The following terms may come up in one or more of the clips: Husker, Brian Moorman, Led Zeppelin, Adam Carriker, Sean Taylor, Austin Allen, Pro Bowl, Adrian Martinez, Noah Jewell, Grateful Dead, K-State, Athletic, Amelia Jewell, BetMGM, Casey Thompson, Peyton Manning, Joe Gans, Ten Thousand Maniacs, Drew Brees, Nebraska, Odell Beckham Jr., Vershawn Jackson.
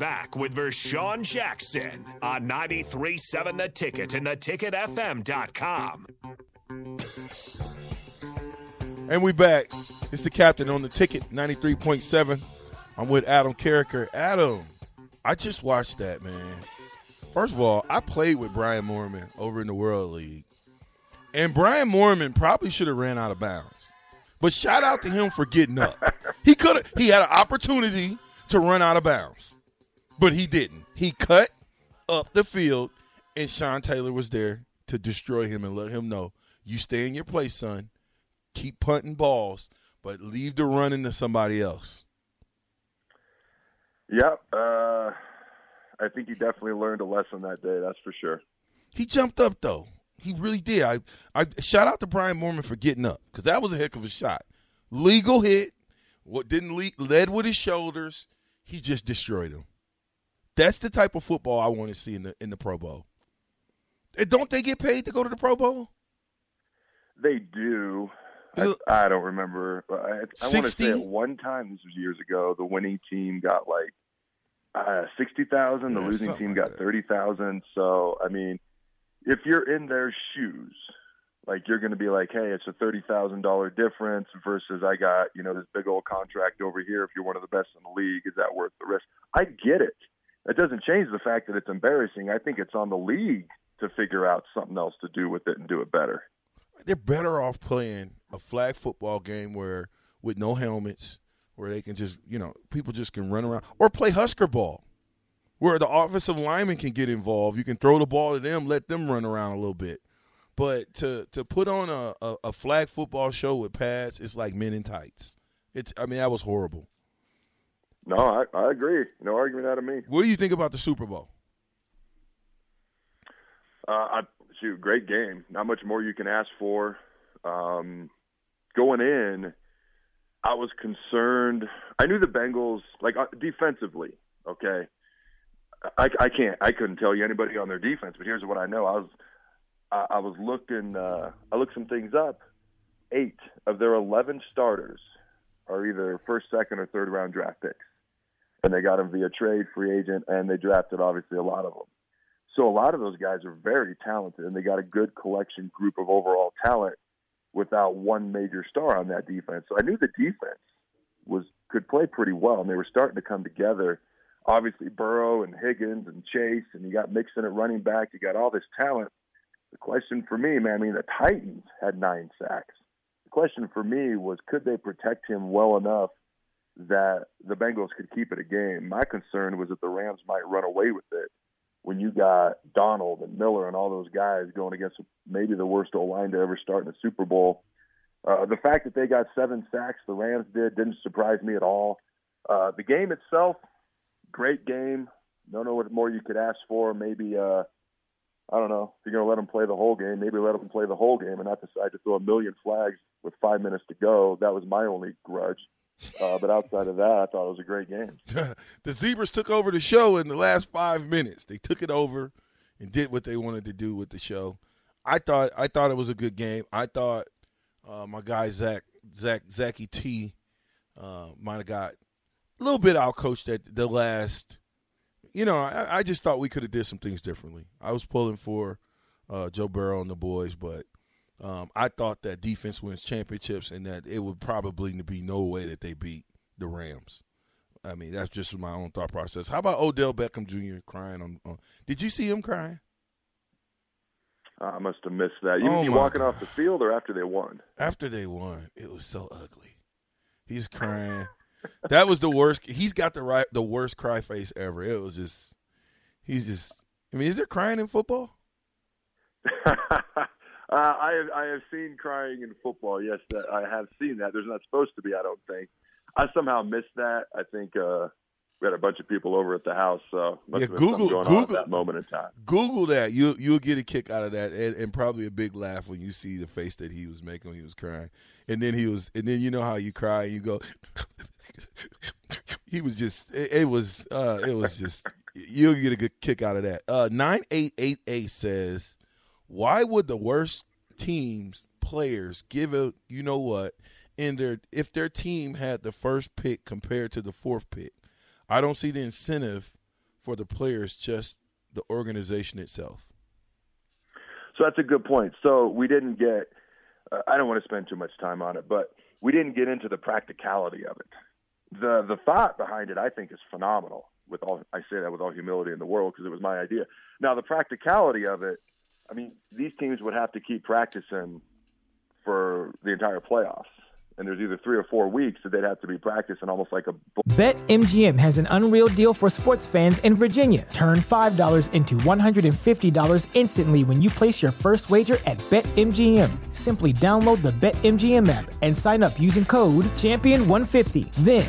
back with Vershawn Jackson on 93.7 The Ticket and theticketfm.com. And we back. It's the captain on The Ticket, 93.7. I'm with Adam Carriker. Adam, I just watched that, man. First of all, I played with Brian Moorman over in the World League. And Brian Moorman probably should have ran out of bounds. But shout out to him for getting up. He could have. He had an opportunity to run out of bounds, but he didn't. He cut up the field, and Sean Taylor was there to destroy him and let him know, you stay in your place, son. Keep punting balls, but leave the running to somebody else. Yep. I think he definitely learned a lesson that day, that's for sure. He jumped up, though. He really did. I shout out to Brian Moorman for getting up, because that was a heck of a shot. Legal hit. What didn't led with his shoulders. He just destroyed him. That's the type of football I want to see in the Pro Bowl. And don't they get paid to go to the Pro Bowl? They do. I don't remember. I want to say at one time, this was years ago, the winning team got like $60,000. The losing team got $30,000. So, I mean, if you're in their shoes, like you're going to be like, hey, it's a $30,000 difference versus I got, you know, this big old contract over here. If you're one of the best in the league, is that worth the risk? I get it. That doesn't change the fact that it's embarrassing. I think it's on the league to figure out something else to do with it and do it better. They're better off playing a flag football game where with no helmets, where they can just, you know, people just can run around, or play Husker ball, where the offensive linemen can get involved. You can throw the ball to them, let them run around a little bit. But to put on a flag football show with pads, it's like men in tights. That was horrible. No, I agree. No argument out of me. What do you think about the Super Bowl? Great game. Not much more you can ask for. Going in, I was concerned. I knew the Bengals, like defensively, okay? I couldn't tell you anybody on their defense, but here's what I know. I looked some things up. 8 of their 11 starters are either first, second, or third round draft picks. And they got them via trade, free agent, and they drafted obviously a lot of them. So a lot of those guys are very talented, and they got a good collection group of overall talent without one major star on that defense. So I knew the defense could play pretty well, and they were starting to come together. Obviously, Burrow and Higgins and Chase, and you got Mixon at running back. You got all this talent. The question for me, man, I mean, the Titans had 9 sacks. The question for me was, could they protect him well enough that the Bengals could keep it a game? My concern was that the Rams might run away with it when you got Donald and Miller and all those guys going against maybe the worst O-line to ever start in a Super Bowl. The fact that they got 7 sacks, the Rams didn't surprise me at all. The game itself, great game. Don't know what more you could ask for. Maybe, I don't know, if you're going to let them play the whole game, maybe let them play the whole game and not decide to throw a million flags with 5 minutes to go. That was my only grudge. But outside of that, I thought it was a great game. The Zebras took over the show in the last 5 minutes. They took it over and did what they wanted to do with the show. I thought it was a good game. I thought my guy Zachy T might have got a little bit outcoached at the last. You know, I just thought we could have did some things differently. I was pulling for Joe Burrow and the boys, but I thought that defense wins championships and that it would probably be no way that they beat the Rams. I mean, that's just my own thought process. How about Odell Beckham Jr. crying? Did you see him crying? I must have missed that. You mean you walking off the field or after they won? After they won. It was so ugly. He's crying. That was the worst. He's got the worst cry face ever. It was just – he's just – I mean, is there crying in football? I have seen crying in football. Yes, I have seen that. There's not supposed to be, I don't think. I somehow missed that. I think we had a bunch of people over at the house, so must have been something going on at that moment in time. Google that. You'll get a kick out of that, and probably a big laugh when you see the face that he was making when he was crying. And then you know how you cry and you go. He was just. It was just. You'll get a good kick out of that. 9888 says. Why would the worst teams players give a you know what in their if their team had the first pick compared to the fourth pick? I don't see the incentive for the players, just the organization itself? So that's a good point. So we didn't get I don't want to spend too much time on it, but we didn't get into the practicality of it. The thought behind it, I think, is phenomenal. I say that with all humility in the world because it was my idea. Now, the practicality of it, I mean, these teams would have to keep practicing for the entire playoffs. And there's either 3 or 4 weeks that they'd have to be practicing almost like a... BetMGM has an unreal deal for sports fans in Virginia. Turn $5 into $150 instantly when you place your first wager at BetMGM. Simply download the BetMGM app and sign up using code CHAMPION150. Then,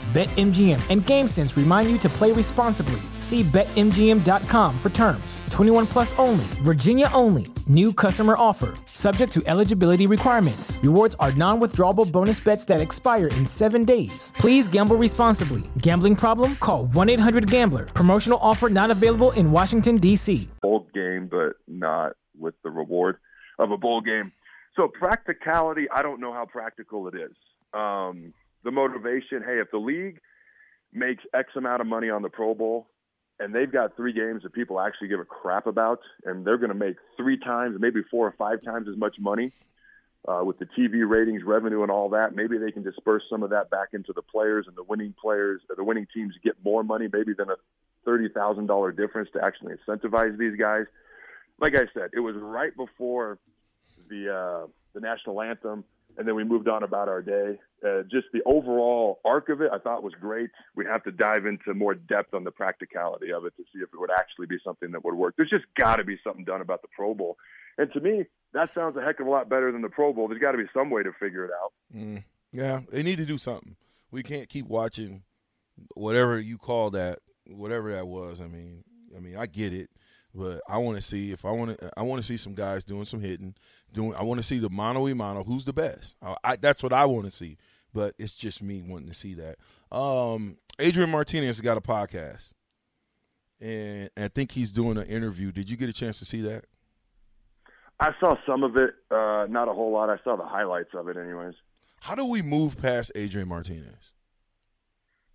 BetMGM and GameSense remind you to play responsibly. See BetMGM.com for terms. 21 plus only. Virginia only. New customer offer. Subject to eligibility requirements. Rewards are non-withdrawable bonus bets that expire in 7 days. Please gamble responsibly. Gambling problem? Call 1-800-GAMBLER. Promotional offer not available in Washington, D.C. Bowl game, but not with the reward of a bowl game. So practicality, I don't know how practical it is. The motivation, hey, if the league makes X amount of money on the Pro Bowl and they've got 3 games that people actually give a crap about and they're going to make 3 times, maybe 4 or 5 times as much money with the TV ratings, revenue, and all that, maybe they can disperse some of that back into the players and the winning teams get more money maybe than a $30,000 difference to actually incentivize these guys. Like I said, it was right before the national anthem. And then we moved on about our day. Just the overall arc of it, I thought, was great. We have to dive into more depth on the practicality of it to see if it would actually be something that would work. There's just got to be something done about the Pro Bowl. And to me, that sounds a heck of a lot better than the Pro Bowl. There's got to be some way to figure it out. Yeah, they need to do something. We can't keep watching whatever you call that, whatever that was. I mean, I get it. But I want to see I want to see some guys doing some hitting. I want to see the mano a mano. Who's the best? That's what I want to see. But it's just me wanting to see that. Adrian Martinez has got a podcast, and I think he's doing an interview. Did you get a chance to see that? I saw some of it, not a whole lot. I saw the highlights of it, anyways. How do we move past Adrian Martinez?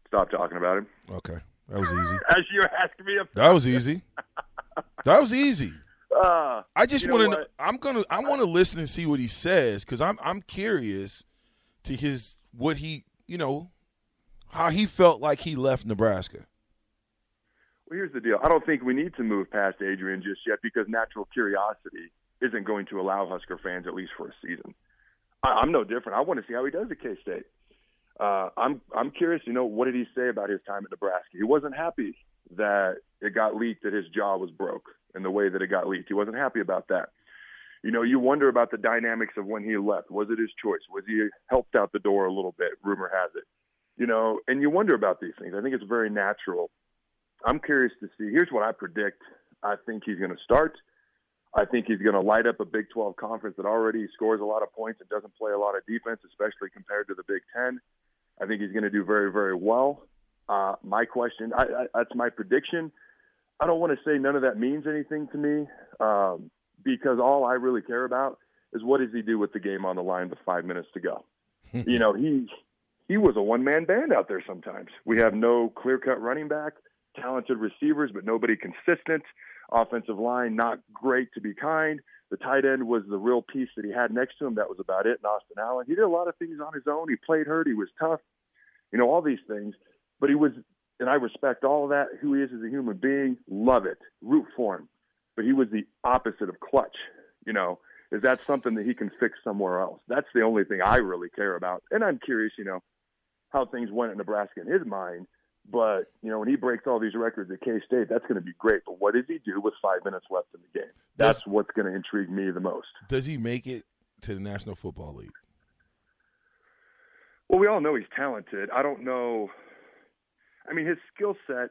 Stop talking about him. Okay, that was easy. As you asked me, that was easy. That was easy. I just want to. I want to listen and see what he says because I'm curious to how he felt like he left Nebraska. Well, here's the deal. I don't think we need to move past Adrian just yet because natural curiosity isn't going to allow Husker fans at least for a season. I'm no different. I want to see how he does at K-State. I'm curious. What did he say about his time at Nebraska? He wasn't happy that it got leaked that his jaw was broke in the way that it got leaked. He wasn't happy about that. You wonder about the dynamics of when he left. Was it his choice? Was he helped out the door a little bit? Rumor has it. And you wonder about these things. I think it's very natural. I'm curious to see. Here's what I predict. I think he's going to start. I think he's going to light up a Big 12 conference that already scores a lot of points and doesn't play a lot of defense, especially compared to the Big 10. I think he's going to do very, very well. My question, that's my prediction. I don't want to say none of that means anything to me because all I really care about is what does he do with the game on the line with 5 minutes to go. He was a one-man band out there sometimes. We have no clear-cut running back, talented receivers, but nobody consistent. Offensive line, not great to be kind. The tight end was the real piece that he had next to him. That was about it, and Austin Allen. He did a lot of things on his own. He played hurt. He was tough. All these things. But he was, and I respect all of that, who he is as a human being, love it, root for him. But he was the opposite of clutch. Is that something that he can fix somewhere else? That's the only thing I really care about. And I'm curious, how things went at Nebraska in his mind. But, when he breaks all these records at K-State, that's going to be great. But what does he do with 5 minutes left in the game? That's what's going to intrigue me the most. Does he make it to the National Football League? Well, we all know he's talented. I don't know. His skill set,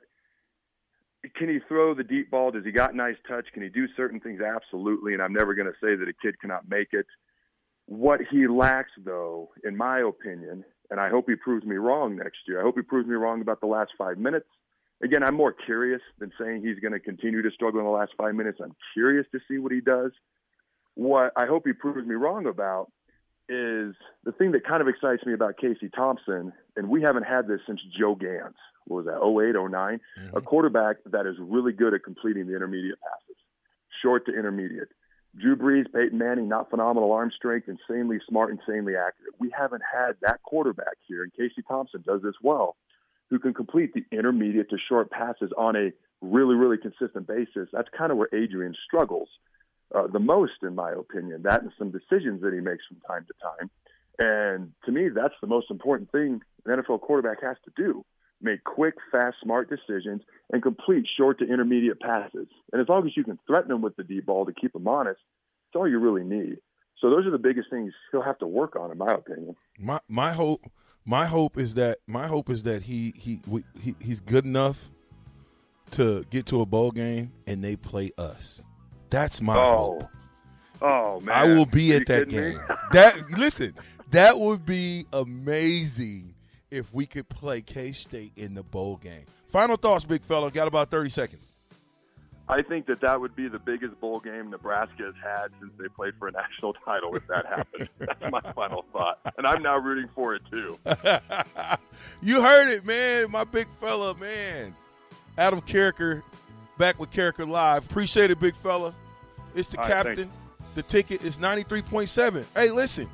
can he throw the deep ball? Does he got nice touch? Can he do certain things? Absolutely. And I'm never going to say that a kid cannot make it. What he lacks, though, in my opinion, and I hope he proves me wrong next year. I hope he proves me wrong about the last 5 minutes. Again, I'm more curious than saying he's going to continue to struggle in the last 5 minutes. I'm curious to see what he does. What I hope he proves me wrong about is the thing that kind of excites me about Casey Thompson, and we haven't had this since Joe Gans. What was that, 08, 09? Mm-hmm. A quarterback that is really good at completing the intermediate passes, short to intermediate. Drew Brees, Peyton Manning, not phenomenal arm strength, insanely smart, insanely accurate. We haven't had that quarterback here, and Casey Thompson does this well, who can complete the intermediate to short passes on a really, really consistent basis. That's kind of where Adrian struggles the most, in my opinion, that and some decisions that he makes from time to time. And to me, that's the most important thing an NFL quarterback has to do, make quick, fast, smart decisions, and complete short to intermediate passes. And as long as you can threaten them with the deep ball to keep them honest, that's all you really need. So those are the biggest things he'll have to work on, in my opinion. My hope is that he's good enough to get to a bowl game and they play us. That's my hope. Oh man, I will be at that game. That would be amazing if we could play K-State in the bowl game. Final thoughts, big fella. Got about 30 seconds. I think that would be the biggest bowl game Nebraska has had since they played for a national title if that happened. That's my final thought. And I'm now rooting for it, too. You heard it, man. My big fella, man. Adam Carriker, back with Carriker Live. Appreciate it, big fella. It's the captain. Thanks. The ticket is 93.7. Hey, listen,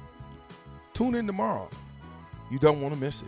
tune in tomorrow. You don't want to miss it.